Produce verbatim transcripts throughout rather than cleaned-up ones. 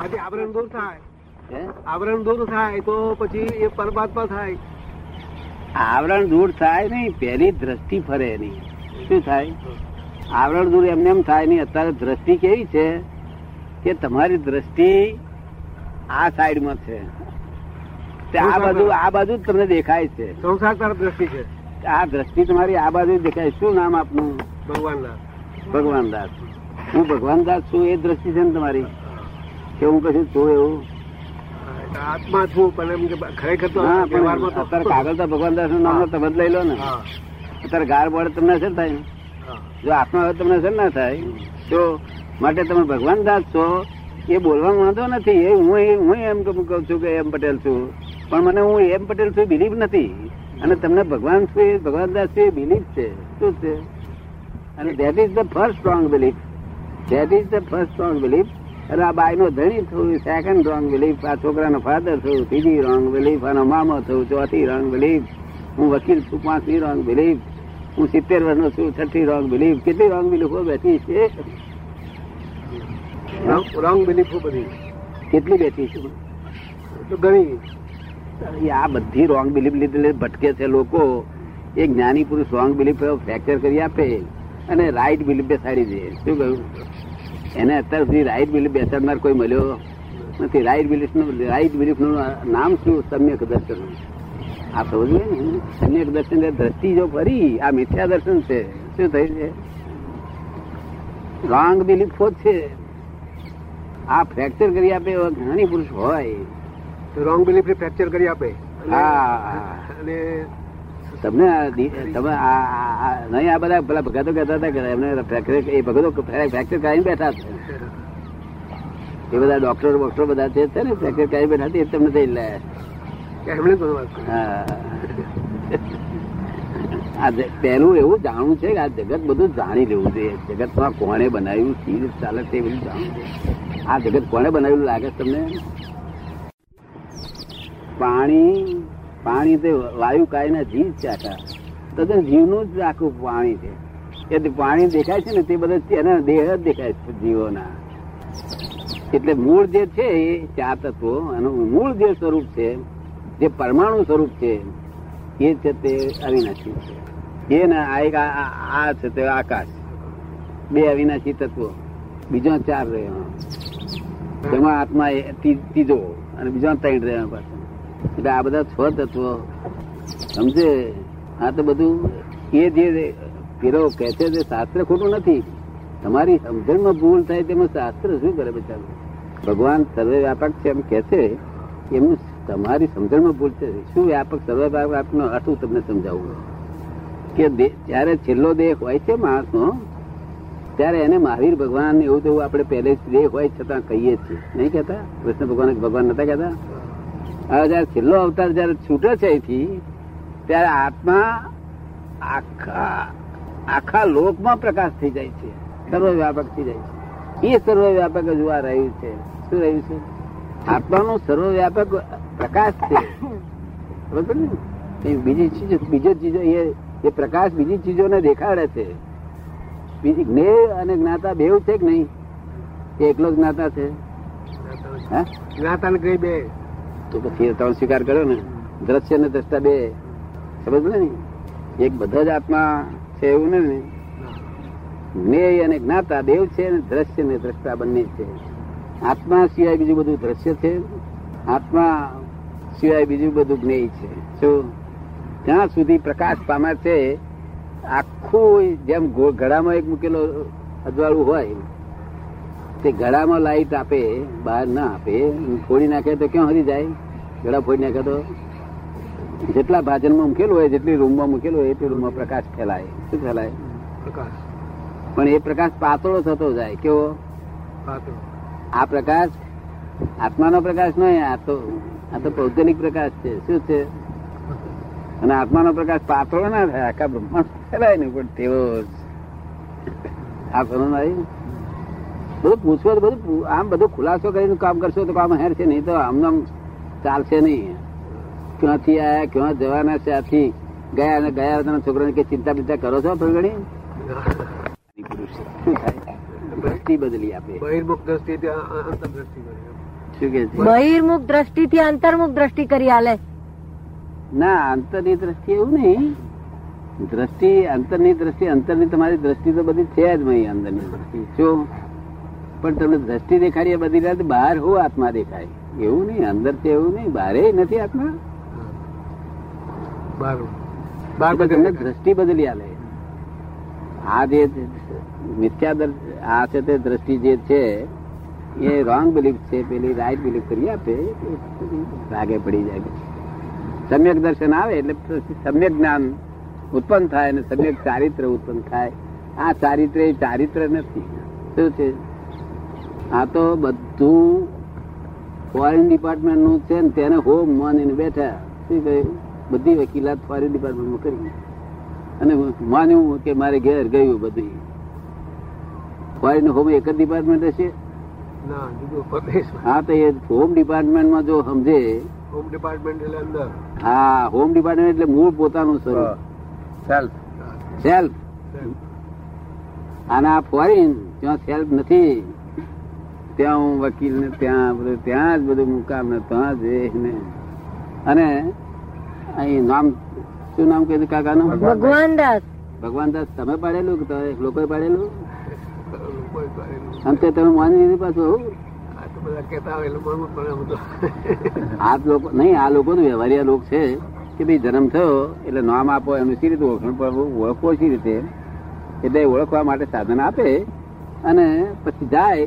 આજે આવરણ દૂર થાય, આવરણ દૂર થાય તો પછી એ પરમાત્મા થાય. આવરણ દૂર થાય નહી, પેલી દ્રષ્ટિ ફરે નહીં. શું થાય? આવરણ દૂર એમને એમ થાય નહીં. અત્યારે દ્રષ્ટિ કેવી છે કે તમારી દ્રષ્ટિ આ સાઈડ માં છે, આ બાજુ આ બાજુ જ તમને દેખાય છે. સંસાર તરફ દ્રષ્ટિ છે, આ દ્રષ્ટિ તમારી આ બાજુ દેખાય. શું નામ આપનું? ભગવાનદાસ. ભગવાનદાસ. હું ભગવાનદાસ છું એ દ્રષ્ટિ છે ને તમારી, કે હું કશું છું એવું આત્મા છું. પણ ખરેખર તો અત્યારે કાગળ તો ભગવાનદાસ નું નામ તમે જ લઈ લો ને. અત્યારે ગાર બોર્ડ તમને અસર થાય ને, જો આત્મા હવે તમને અસર ના થાય તો માટે તમે ભગવાનદાસ છો એ બોલવાનો વાંધો નથી. એ હું હું એમ કઉ છું કે એમ પટેલ છું, પણ મને હું એમ પટેલ છું બિલીફ નથી, અને તમને ભગવાન છે ભગવાનદાસ છે બિલીફ છે. શું છે? અને that is the first strong belief, that is the first strong belief. અને આ બાઈ નો ધણી થયું, સેકન્ડ રોંગ બિલીફ. આ છોકરાનો ફાધર થયું, ત્રીજી રોંગ બિલીફ. આનો મામો થયું, ચોથી રોંગ બિલીફ. હું વકીલ છું, પાંચમી રોંગ બિલીફ. હું સિત્તેર વર્ષનો છું, છઠ્ઠી રોંગ બિલીફ. કેટલી રોંગ બિલીફો બેઠી છે, રોંગ બિલીફો બધી કેટલી બેઠી છે? તો ઘણી. આ બધી રોંગ બિલીફ લીધે ભટકે છે લોકો. એ જ્ઞાની પુરુષ રોંગ બિલીફ ફ્રેક્ચર કરી આપે અને રાઈટ બિલીફ બેસાડી દે. શું કહ્યું? એને અત્યાર સુધી રાઈટ બિલીફ બેસાડનાર કોઈ મળ્યો નથી. રાઈટ બિલીફનું રાઈટ બિલીફનું નામ શું? સમ્યક દર્શન. આ સમજવું ને, સમ્યક દર્શન દ્રષ્ટિ જો ફરી, આ મિથ્યા દર્શન છે. શું થયું છે? રોંગ બિલીફો જ છે. આ ફ્રેક્ચર કરી આપે એવા જ્ઞાની પુરુષ હોય, રોંગ બિલીફ ફ્રેક્ચર કરી આપે. તમને તમે નહીં, આ બધા પેલા ભગતો કહેતા હતા કે એમને ફ્રેક્ચર, એ ભગતો ફ્રેક્ચર કરાવીને બેઠા છે. એ બધા ડોક્ટરો બોક્ટરો બધા જે છે ને ફ્રેક્ચર કરાવી બેઠા છે, એ તમને થઈ લાયા. આ પહેલું એવું જાણવું છે કે આ જગત બધું જાણી લેવું જોઈએ. જગતમાં કોણે બનાવ્યું, ચીજ ચાલે છે, એ બધું જાણવું છે. આ જગત કોણે બનાવેલું લાગે તમને? પાણી પાણી તે વાયુ કાય ના જીવ છે. આખા તો જીવનું જ આખું પાણી છે. એ પાણી દેખાય છે ને તે બધા એના દેહ જ દેખાય છે જીવોના. એટલે મૂળ જે છે એ ચાર તત્વો, એનું મૂળ જે સ્વરૂપ છે, જે પરમાણુ સ્વરૂપ છે એ છે તે અવિનાશી છે. એ ના આ છે તે આકાશ, બે અવિનાશી તત્વો. બીજો ચાર રહ્યો, તેમાં આત્મા ત્રીજો, અને બીજો ત્રણ રહ્યો પાસે. એટલે આ બધા છ તત્વો સમજે. આ તો બધું એ જે પીરો કહે છે તે શાસ્ત્ર ખોટું નથી, તમારી સમજણમાં ભૂલ થાય તેમાં શાસ્ત્ર શું કરે? બચાવ ભગવાન સર્વવ્યાપક છે એમ કહે છે, એમનું તમારી સમજણમાં ભૂલ છે. શું વ્યાપક સર્વવ્યાપકનો અર્થ હું તમને સમજાવું કે જયારે છેલ્લો દેહ હોય છે માણસનો, ત્યારે એને મહાવીર ભગવાન એવું તેવું આપણે પહેલે દેહ હોય છતાં કહીએ છીએ. નહીં કહેતા? કૃષ્ણ ભગવાન ભગવાન નતા કહેતા? હવે જયારે છેલ્લો અવતાર જયારે છૂટે છે અહીંથી, ત્યારે આત્મા આખા આખા લોકમાં પ્રકાશ થઈ જાય છે, સર્વવ્યાપક થઈ જાય છે. એ સર્વવ્યાપક જ આ રહ્યું છે. શું રહ્યું છે? આત્માનો સર્વવ્યાપક પ્રકાશ છે. બરોબર ને? બીજી ચીજો બીજો ચીજો એ પ્રકાશ બીજી ચીજોને દેખાડે છે. બીજી જ્ઞેય અને જ્ઞાતા બેવ છે કે નહીં? એ એકલો જ્ઞાતા છે. હા, જ્ઞાતા ને જ્ઞેય બે. તો પછી તમે સ્વીકાર કર્યો ને, દ્રશ્ય ને દ્રષ્ટા બે. સમજ ને, એક બધા જ આત્મા છે એવું ને. જ્ઞેય અને જ્ઞાતા દેવ છે, અને દ્રશ્ય ને દ્રષ્ટા બંને છે. આત્મા સિવાય બીજું બધું દ્રશ્ય છે, આત્મા સિવાય બીજું બધું જ્ઞેય છે. શું? જ્યાં સુધી પ્રકાશ પામે છે આખું, જેમ ઘડામાં એક મૂકેલો અજવાળું હોય, તે ગળામાં લાઈટ આપે, બહાર ના આપે. ફોડી નાખે તો ક્યાં હરી જાય? ગળા ફોડી નાખે તો જેટલા ભાજનમાં મૂકેલું હોય, જેટલી રૂમમાં મૂકેલું હોય, એટલી રૂમમાં પ્રકાશ ફેલાય. શું ફેલાય? પ્રકાશ. પણ એ પ્રકાશ પાતળો થતો જાય. કેવો? પાતળો. આ પ્રકાશ આત્માનો પ્રકાશ નહીં, આ તો આ તો ભૌગોલિક પ્રકાશ છે. શું છે? અને આત્માનો પ્રકાશ પાતળો ના થાય, આખા બ્રહ્માંડ ફેલાય નહીં. પણ તેવો આ સમજ બધું પૂછવો તો બધું આમ બધું ખુલાસો કરીને કામ કરશો તો કામ હેર છે. નહીં તો આમ નામ ચાલશે નહીં. ક્યાંથી આયા, ક્યાં જવાના છે, આથી ગયા અને ગયા છોકરાને કે ચિંતા બિંતા કરો છો? ભગણી દ્રષ્ટિ બદલી આપે, બહિર્મુખ દ્રષ્ટિ. બહિર્મુખ દ્રષ્ટિ થી અંતર્મુખ દ્રષ્ટિ કરી આલે ના અંતરની દ્રષ્ટિ એવું નહી. દ્રષ્ટિ અંતરની દ્રષ્ટિ અંતરની તમારી દ્રષ્ટિ તો બધી છે જ નહીં, અંદરની દ્રષ્ટિ શું પણ તમને દ્રષ્ટિ દેખાડી બધી રાત બહાર હો આત્મા દેખાય એવું નહીં, અંદર છે એવું નહીં, બહારે નથી આત્મા. તમને દ્રષ્ટિ બદલી આલે આ જે મિથ્યા આ છે તે દ્રષ્ટિ જે છે એ રોંગ બિલીફ છે, પેલી રાઈટ બિલીફ કરી આપે લાગે પડી જાય. સમ્યક દર્શન આવે એટલે સમ્યક જ્ઞાન ઉત્પન્ન થાય અને સમ્યક ચારિત્ર ઉત્પન્ન થાય. આ ચારિત્ર એ ચારિત્ર નથી, શું છે આ તો બધું ફોરેન ડિપાર્ટમેન્ટ નું છે ને તેને હોમ માનીને બેઠા. શું કહ્યું? બધી વકીલાત ફોરેન ડિપાર્ટમેન્ટમાં કરી અને માન્યું કે મારે ઘેર ગયું બધી ફોરેન હોમ એક જ ડિપાર્ટમેન્ટ હશે. હા તો એ હોમ ડિપાર્ટમેન્ટમાં જો સમજે હોમ ડિપાર્ટમેન્ટ એટલે અંદર હા હોમ ડિપાર્ટમેન્ટ એટલે મૂળ પોતાનું સ્વરૂપ સેલ્ફ સેલ્ફ અને આ ફોરેન જ્યાં સેલ્ફ નથી ત્યાં હું વકીલ ને ત્યાં બધું ત્યાં જ બધું મુકામ ને ત્યાં જઈને અને અહીં નામ શું નામ કહ્યું કાકાનું? ભગવાનદાસ. ભગવાનદાસ તમે પાડેલું કે લોકોએ પાડેલું? અંતે તમે માની લીધું પાછું? આ લોકો નહીં, આ લોકો તો વ્યવહારિયા લોકો છે કે ભાઈ જન્મ થયો એટલે નામ આપો એનું સી રીતે ઓળખણ ઓળખવો સી રીતે એટલે ઓળખવા માટે સાધન આપે અને પછી જાય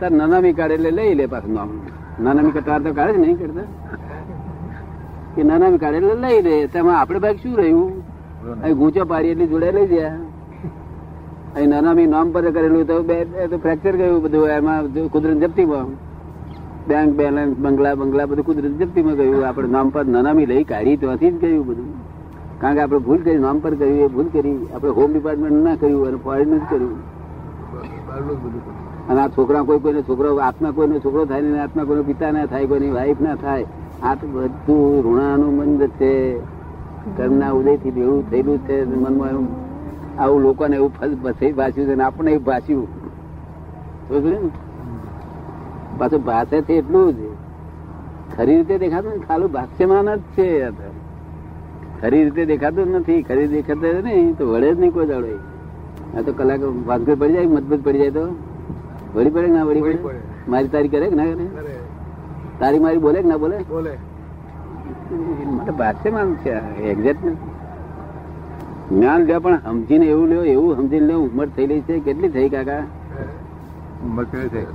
તાર નાનામી કાઢે એટલે લઈ લે પાછું નામ. નાનામી કાઢવા તો કાઢે જ નહીં કરતા કે નાનામી કાઢે એટલે લઈ લે. તેમાં આપડે ભાઈ શું રહ્યું? અહીં ગૂંચો પાડી એટલી જોડે લઈ ગયા. અહીં નાનામી નામ પર કરેલું તો બે ફ્રેક્ચર ગયું બધું એમાં કુદરત જપ્તીમાં. બેંક બેલેન્સ બંગલા બંગલા બધું કુદરત જપ્તીમાં ગયું. આપણે નામ પર નાનામી લઈ કાઢી ત્યાંથી જ ગયું બધું, કારણ કે આપણે ભૂલ કરી નામ પર કર્યું એ ભૂલ કરી. આપણે હોમ ડિપાર્ટમેન્ટ ના કર્યું અને ફોરેન જ કર્યું. અને આ છોકરા કોઈ કોઈને છોકરો આત્મા કોઈનો છોકરો થાય ને આત્મા કોઈનો પિતા ના થાય, કોઈની વાઈફ ના થાય. આ તો બધું ઋણાનું બંધ છે, કર્મના ઉદયથી એવું થયેલું છે મનમાં. એવું આવું લોકોને એવું ફસાઈ ભાષ્યું છે ને આપણને એવું ભાષ્યું ને પાછું ભાષે છે એટલું જ ખરી રીતે દેખાતું ને ખાલી ભાષ્યમાન જ છે. ખરી રીતે દેખાતું નથી, ખરી દેખાતું નહીં તો વળે જ નહીં કોઈ દાડો. આ તો કલાક વાંધો પડી જાય, મજબૂત પડી જાય તો વળી પડે ના વળી પડે, મારી તારી કરે કે ના કરે, તારી મારી બોલે કે ના બોલે. જ્ઞાન લે પણ સમજીને એવું લ્યો, એવું સમજીને લ્યો. ઉંમર થઈ રહી છે, કેટલી થઈ કાકા? ઉંમર કેટલી થઈ?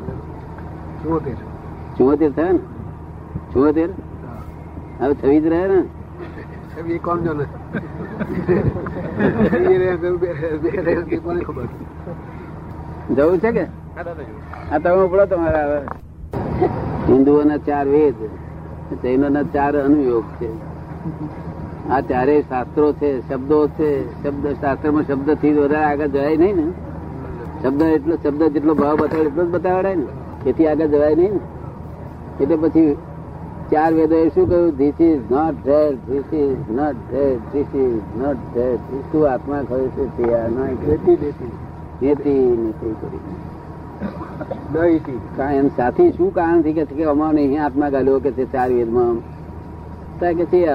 ચુંવોતેર. ચુંવોતેર થયા ને? ચુંવોતેર હવે છવ્વીસ રહ્યા ને? છવ્વીસ કોણ જો જવું છે કે હિન્દુઓ ના ચાર વેદ, જૈનો ના ચાર અનુયોગ છે. આ ચારે શાસ્ત્રો છે, શબ્દો છે. શબ્દ શાસ્ત્રમાં શબ્દ થી વધારે આગળ જવાય નહીં ને. શબ્દ એટલો શબ્દ જેટલો ભાવ બતાવે એટલો જ બતાવડાય ને, એથી આગળ જવાય નહીં ને. એટલે પછી ચાર વેદો એ શું કહ્યું? This is not that, this is not that, this is not that. શું આત્મા કહ્યું છે તે આના ખેતી દેતી ખેતી નથી કરી સાથી. શું કારણ થી કે અમારે અહીંયા આત્મા ગાલ્યો કે ચાર વેદમાં કે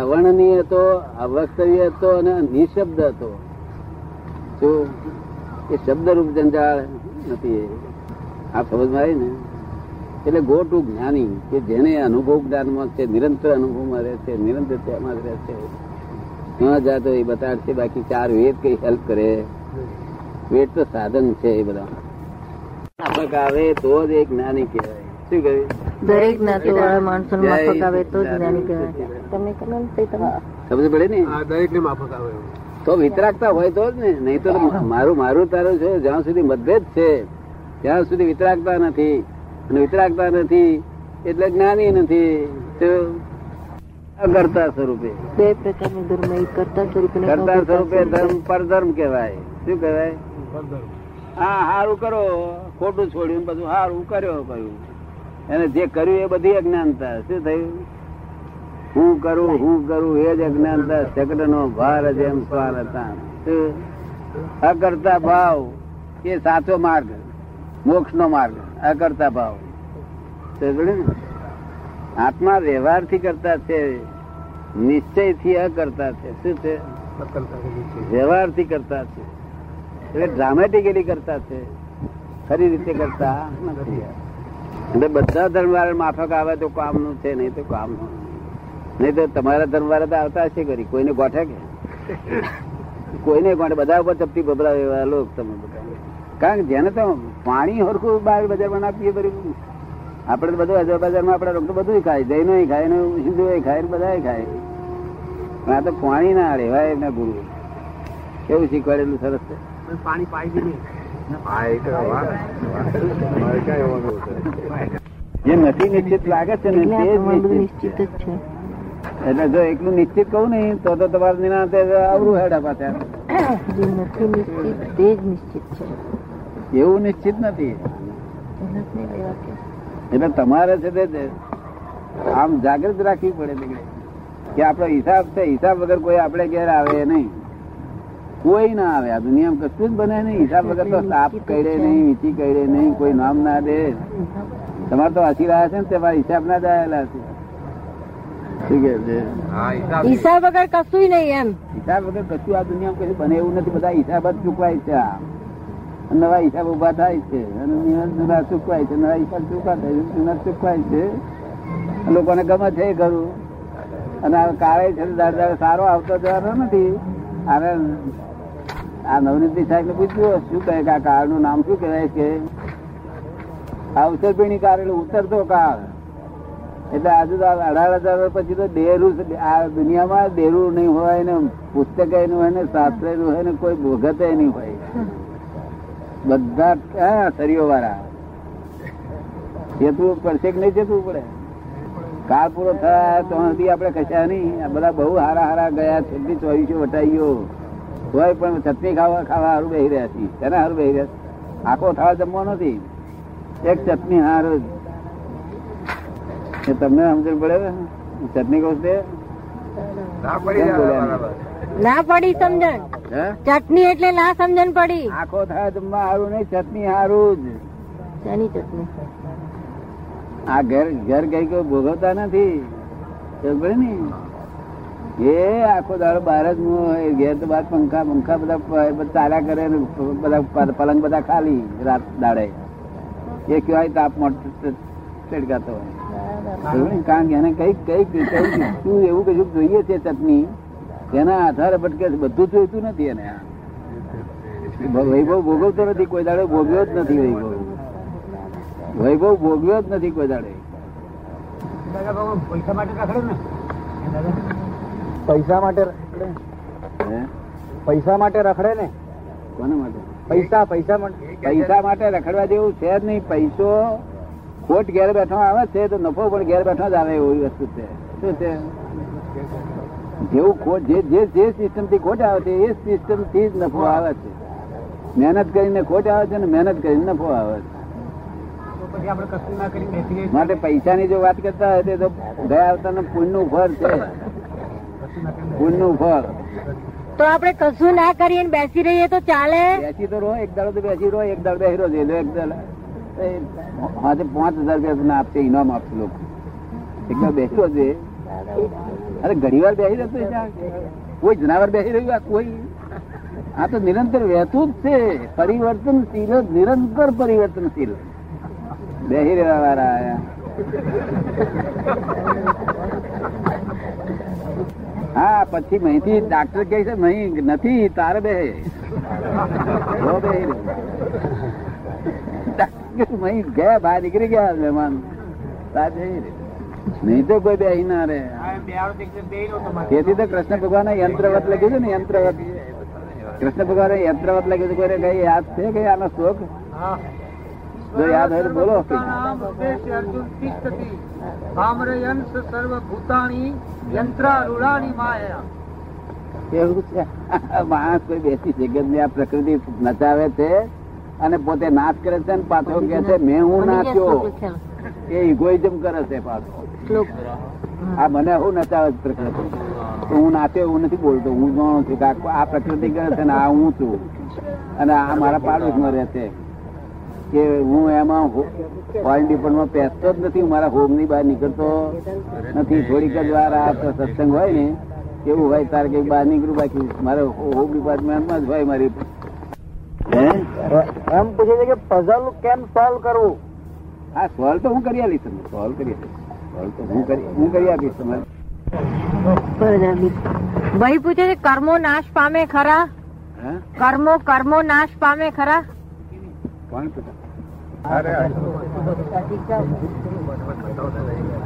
અવર્ણનીય હતો, અવક્તવ્ય હતો અને નિશબ્દ હતો. તો એ શબ્દરૂપ જંજાળ નથી. આ સમજમાં આવી ને એટલે ગો ટુ જ્ઞાની કે જેને અનુભવ જ્ઞાનમાં છે, નિરંતર અનુભવમાં રહે છે, નિરંતર તેમાં જ રહે છે. ત્યાં જાય તો એ બતાડશે. બાકી ચાર વેદ કઈ હેલ્પ કરે? વેદ તો સાધન છે. એ બધા મફક આવે તો જ એક જ્ઞાની કહેવાય. શું કહ્યું? દરેક જ્ઞાતિ વાળા માણસો ને મફક આવે તો જ જ્ઞાની કહેવાય. તમને સમજ પડે ને? દરેક ને મફક આવે તો વિતરાગતા હોય તો જ ને, નહીં તો મારું મારું તારું છે. જ્યાં સુધી મતભેદ છે ત્યાં સુધી વિતરાગતા નથી, અને વિતરાગતા નથી એટલે જ્ઞાની નથી. અકર્તા સ્વરૂપે બે પ્રકારની ધર્મ, કર્તા સ્વરૂપે કર્તા સ્વરૂપે ધર્મ પરધર્મ કહેવાય. શું કહેવાય? પરધર્મ. હા, હારું કરો ખોટું છોડ્યું, બધું હારું કર્યો કર્યું. એને જે કર્યું એ બધી અજ્ઞાનતા. શું થયું? હું કરું હું કરું એ જ અજ્ઞાનતા. ચક્ર નો ભાર જેમ સ્વાર હતા. અકર્તા ભાવ એ સાચો માર્ગ, મોક્ષ નો માર્ગ અકર્તા ભાવ. આત્મા વ્યવહાર થી કરતા છે, નિશ્ચય થી અકર્તા છે. શું છે? વ્યવહાર થી કરતા છે એટલે ડ્રામેટિકલી કરતા છે, ખરી રીતે કરતા નથી. એટલે બધા ધર્મવાળા માફક આવે તો કામનું છે, નહીં તો કામનું નહીં. તો તમારા ધર્મવાળા તો આવતા હશે કરી, કોઈને ગોઠે કે કોઈને ગોઠે બધા ઉપર ચપટી બબરા એવા લોકો તમે બધા. કારણ કે જેને તો પાણી હરખું બહાર બજારમાં આપીએ કર્યું. આપડે બધું હજાર બજારમાં આપડે રોગ બધું ખાય, જૈનો ખાય, હિન્દુ ખાય, બધા ખાય. પણ આ તો પાણી ના રેવાય એમના ગુરુ કેવું શીખવાડેલું સરસ છે. પાણી પાય જે નથી નિશ્ચિત લાગે છે ને તે નિશ્ચિત છે. એટલે જો એકલું નિશ્ચિત કહું ને તો તો તમારે આવડું હેડા પાસે નથી નિશ્ચિત, તે જ નિશ્ચિત છે. એવું નિશ્ચિત નથી એટલે તમારે છે તે આમ જાગૃત રાખવી પડે કે આપડો હિસાબ છે. હિસાબ વગર કોઈ આપડે ઘેર આવે નહીં, કોઈ ના આવે. આ દુનિયામાં કશું જ બને નહીં હિસાબ વગર. તો સાપ કડે નહીં, વીંટી કડે નહીં, કોઈ નામ ના દે. તમારે તો હસી રહ્યા છે ને તમારા હિસાબ ના દાયેલા છે. શું કે હિસાબ વગર કશું નહીં? એમ હિસાબ વગર કશું આ દુનિયામાં કશું બને એવું નથી. બધા હિસાબ જ ચૂકવાય છે, નવા હિસાબ ઉભા થાય છે અને જૂના ચૂકવાય છે, નવા હિસાબ ચૂકવાય, જૂના ચૂકવાય છે. લોકોને ગમે છે એ ઘરું. અને કાળે છે દાદા સારો આવતો જવાનો નથી. અને આ નવનીતિ સાહેબ ને પૂછ્યું શું કહે કે આ કાળ નું નામ શું કહેવાય કે આ ઉત્તર પીણી કાળ એટલે ઉતરતો કાળ. એટલે આજુ અઢાર હજાર પછી તો ડેરું આ દુનિયામાં ડેરું નહીં હોય ને પુસ્તક નું હોય ને શાસ્ત્ર નું હોય ને કોઈ ભોગત નહીં હોય. બધા હા સરીઓ વાળા જેતું પડશે કે નહીં જેતું પડે. કાળ પૂરો થયા તો સુધી આપડે કશા નહીં. બધા બહુ હારા હારા ગયા છેલ્લી ચોવીસો વટાઈઓ હોય પણ ચટણી ખાવા ખાવા હારું બેસી રહ્યા છીએ. તેના હારું બેસી રહ્યા છે. આખો થાળ જમવો નથી, એક ચટણી હારો. તમને સમજણ પડે? ચટણી કહું તે ના પડી સમજણ. ચટણી એટલે ના સમજણ પડી. આખો થા જમવા હારું નહીં, ચટણી હારું જ. એની ચટણી આ ઘર ઘર કઈ કોઈ ભોગવતા નથી. એ આખો દાડો બહાર જ ઘેર તો બાદ પંખા પંખા બધા ચાલ્યા કરે ને બધા પલંગ બધા ખાલી રાત દાડે એ કહેવાય તાપ મોટો ચડકાતો હોય. કારણ કે એને કઈક કઈક શું એવું કશું જોઈએ છે ચટણી. એના આધારે ભટકે છે. બધું જોઈતું નથી એને. વૈભવ ભોગવતો નથી કોઈ દાડે, ભોગવ્યો જ નથી વૈભવ. વૈભવ ભોગવ્યો જ નથી કોઈ દાડે. પૈસા માટે રખડે ને, પૈસા માટે રખડે, પૈસા માટે રખડે ને. કોના માટે? પૈસા પૈસા માટે. પૈસા માટે રખડવા જેવું છે જ નહીં. પૈસો ખોટ ઘેર બેઠો આવે છે તો નફો પણ ઘેર બેઠો જ આવે એવી વસ્તુ છે. શું છે? જેવું ખોટ જે સિસ્ટમ થી ખોટ આવે છે એ સિસ્ટમ થી જ નફો આવે છે. મહેનત કરીને ખોટ આવે છે ને મહેનત કરીને નફો આવે છે. માટે પૈસા ની જો વાત કરતા હોય તો ગયા આવતા પુણ્ય નું ફળ છે. પુણ્ય નું ફળ તો આપડે કશું ના કરીએ બેસી રહીએ તો ચાલે? બેસી તો રહો, એક દાડો તો બેસી રહો, એક દાડો બેસી રહ્યો છે. એક દાડો હાથે પાંચ હજાર રૂપિયા આપશે ઇનામ આપશે લોકો. એક દાડો બેસ્યો છે. અરે ઘણી વાર બેસી રહેતો કોઈ જનાવર બેસી રહ્યું? કોઈ આ તો નિરંતર વહેતું જ છે. પરિવર્તનશીલ, નિરંતર પરિવર્તનશીલ બેસી રહેવા વાળા. હા પછી મહીથી ડાક્ટર કહે છે મહી નથી તારે બેસે મહી ગયા બહાર નીકળી ગયા મહેમાન તાર જઈ રહે. નહી તો કોઈ બેસી ના રે. તેથી તો કૃષ્ણ ભગવાન યંત્રવત લખ્યું છે ને. યંત્રવત કૃષ્ણ ભગવાન યંત્રવત લખ્યું છે. કોઈ કઈ યાદ છે કે આનો શોખ? જો યાદ હોય તો બોલો. એવું છે માણસ કોઈ બેસી જગત ને આ પ્રકૃતિ નચાવે છે અને પોતે નાશ કરે છે ને પાછો કે છે મેં હું નાચ્યો. એ ઇગોઇઝમ કરે છે પાછો. આ મને હું નચાવે પ્રકૃતિ. હું નાચ્યો એવું નથી બોલતો, હું જાણો છું કે આ પ્રકૃતિ કરે છે ને આ હું છું અને આ મારા પાડોશમાં રહેશે. કે હું એમાં ફોરેન ડિપાર્ટમેન્ટમાં પહેરતો જ નથી, હું મારા હોમની બહાર નીકળતો નથી. થોડીક જ વાર આ સત્સંગ હોય ને એવું હોય તારે કઈ બહાર નીકળું, બાકી મારે હોમ ડિપાર્ટમેન્ટમાં જ હોય મારી. એમ પૂછે છે કે પઝલ કેમ સોલ્વ કરવું? હા, સોલ્વ તો હું કરી આપીશ તમને. સોલ્વ કરી સોલ્વ તો હું કરી હું કરી આપીશ તમારે. ભાઈ પૂછે છે કર્મો નાશ પામે ખરા? કર્મો કર્મો નાશ પામે ખરા? કોણ પૂછે? કરો ને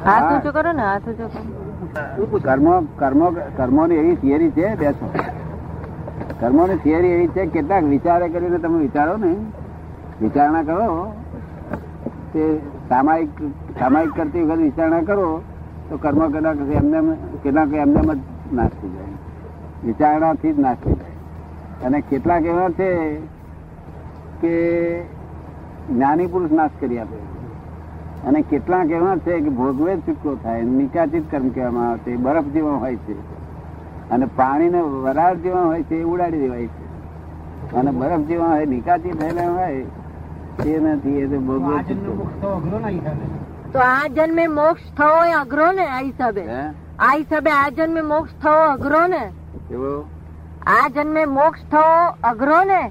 હાથ ઊંચો કરો. કર્મો કર્મો કર્મો ની એવી થિયરી છે, બેસો. કર્મો ની થિયરી એવી છે, કેટલાક વિચારે કરીને તમે વિચારો ને, વિચારણા કરો, તે સામાયિક સામાયિક કરતી વખતે વિચારણા કરો તો કર્મ કેટલાક એમને કેટલાક એમને જ નાશ થઈ જાય, વિચારણાથી જ નાશ થઈ જાય. અને કેટલાક એવા છે કે જ્ઞાની પુરુષ નાશ કરી આપે, અને કેટલાક એવા છે કે ભોગવે છૂટકો થાય. નિકાચિત કર્મ કહેવામાં આવે છે, બરફ જેવા હોય છે, અને પાણીને વરાળ જેવા હોય છે એ ઉડાડી દેવાય છે. અને બરફ જેવા હોય, નિકાચિત થયેલા હોય એ નથી, એ તો ભોગવે છૂટકો. તો આ જન્મે મોક્ષ થવો એ અઘરો ને? આ હિસાબે આ હિસાબે આ જન્મે મોક્ષ થવો અઘરો ને? આ જન્મે મોક્ષ થવો અઘરો ને?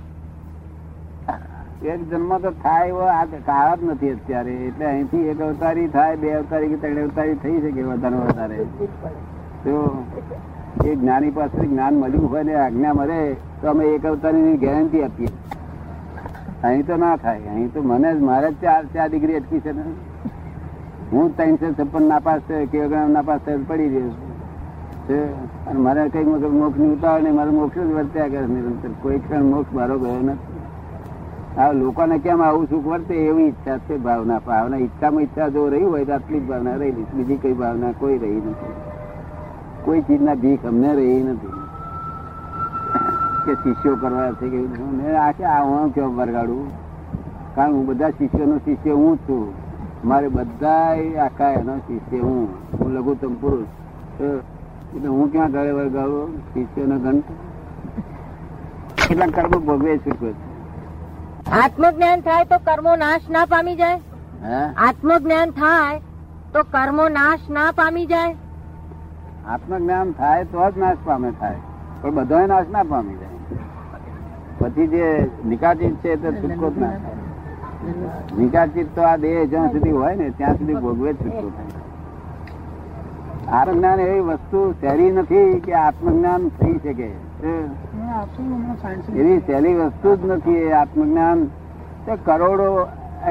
એક જન્મ તો થાય એવો આ કાળ જ નથી અત્યારે. એટલે અહીંથી એક અવતારી થાય, બે અવતારી કે ત્રણ અવતારી થઈ શકે વધારે વધારે. તો એ જ્ઞાની પાસે જ્ઞાન મળ્યું હોય ને આજ્ઞા મળે તો અમે એક અવતારીની ગેરંટી આપીએ. અહીં તો ના થાય. અહીં તો મને જ મારે જ ચાર ચાર ડિગ્રી અટકી છે ને. હું ત્રણસો છપ્પન નાપાસ થયો, નાપાસ થયો, પડી ગયો છે. અને મારે કઈ મોક્ષ ની ઉતાવળ નહીં, મારે મોક્ષ જ વર્ત્યા કરે નિરંતર. કોઈ ક્ષણ મોક્ષ મારો ગયો નથી. આ લોકોને કેમ આવું સુખ વર્તે એવી ઈચ્છા છે, ભાવના. ભાવના ઈચ્છામાં ઈચ્છા જો રહી હોય તો આટલી જ ભાવના રહેલી, બીજી કઈ ભાવના કોઈ રહી નથી. કોઈ ચીજના ભીખ અમને રહી નથી કે શિષ્યો કરવા છે કે આ હું કેવો બરગાડું. કારણ હું બધા શિષ્યોનો શિષ્ય હું જ છું. મારે બધા આખા એનો શિષ્ય હું હું લઘુત્તમ પુરુષ. એટલે હું ક્યાં ગળે વળગાવું શિષ્યનો ઘંટ? એટલા કર્મ ભોગવે છે. આત્મજ્ઞાન થાય તો કર્મો નાશ ના પામી જાય? હે? આત્મજ્ઞાન થાય તો કર્મો નાશ ના પામી જાય? આત્મજ્ઞાન થાય તો જ નાશ પામે થાય, પણ બધો નાશ ના પામી જાય. પછી જે નિકાચિત છે તો છૂટકો જ ના થાય. નિકાચિત તો આ દેહ જ્યાં સુધી હોય ને ત્યાં સુધી ભોગવે જ છૂટકો થાય. આત્મજ્ઞાન એવી વસ્તુ સહેલી નથી કે આત્મજ્ઞાન થઈ શકે. એવી સહેલી વસ્તુ જ નથી એ આત્મજ્ઞાન. કરોડો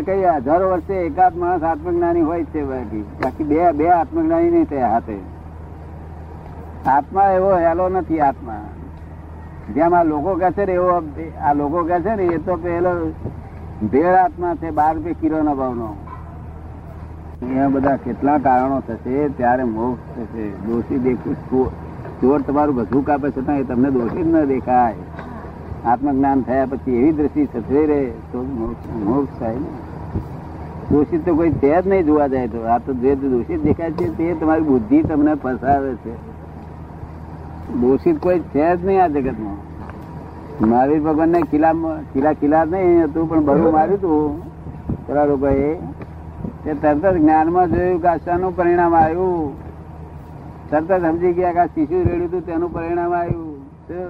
કઈ હજારો વર્ષે એકાદ માણસ આત્મજ્ઞાની હોય છે, બાકી બાકી બે બે આત્મજ્ઞાની નહીં થયા હાથે. આત્મા એવો હેલો નથી. આત્મા જેમ આ લોકો કહે છે ને એવો આ લોકો કહે છે ને એ તો પેલો ભેળ આત્મા છે, બાર રૂપિયા કિલો ના ભાવ નો. એ બધા કેટલા કારણો થશે ત્યારે મોક્ષ થશે. દોષી દેખું ચોર તમારું બધું કાપે છતાં એ તમને દોષી જ ન દેખાય. આત્મજ્ઞાન થયા પછી એવી દ્રષ્ટિ સચવાઈ રહે તો મોક્ષ થાય ને. દોષી તો કોઈ તે જ નહીં જોવા જાય તો. આ તો જે દોષિત દેખાય છે તે તમારી બુદ્ધિ તમને ફસાવે છે. દોષિત કોઈ છે જ નહીં આ જગતમાં. મહાવીર ભગવાન ને કિલ્લા કિલ્લા કિલ્લા નહીં હતું, પણ બરું માર્યું હતું પેલા લોકો એ. તરત જ જ્ઞાનમાં જોયું કે આશાનું પરિણામ આવ્યું. તરત સમજી ગયા કે આ શિશુ રેડ્યું હતું તેનું પરિણામ આવ્યું.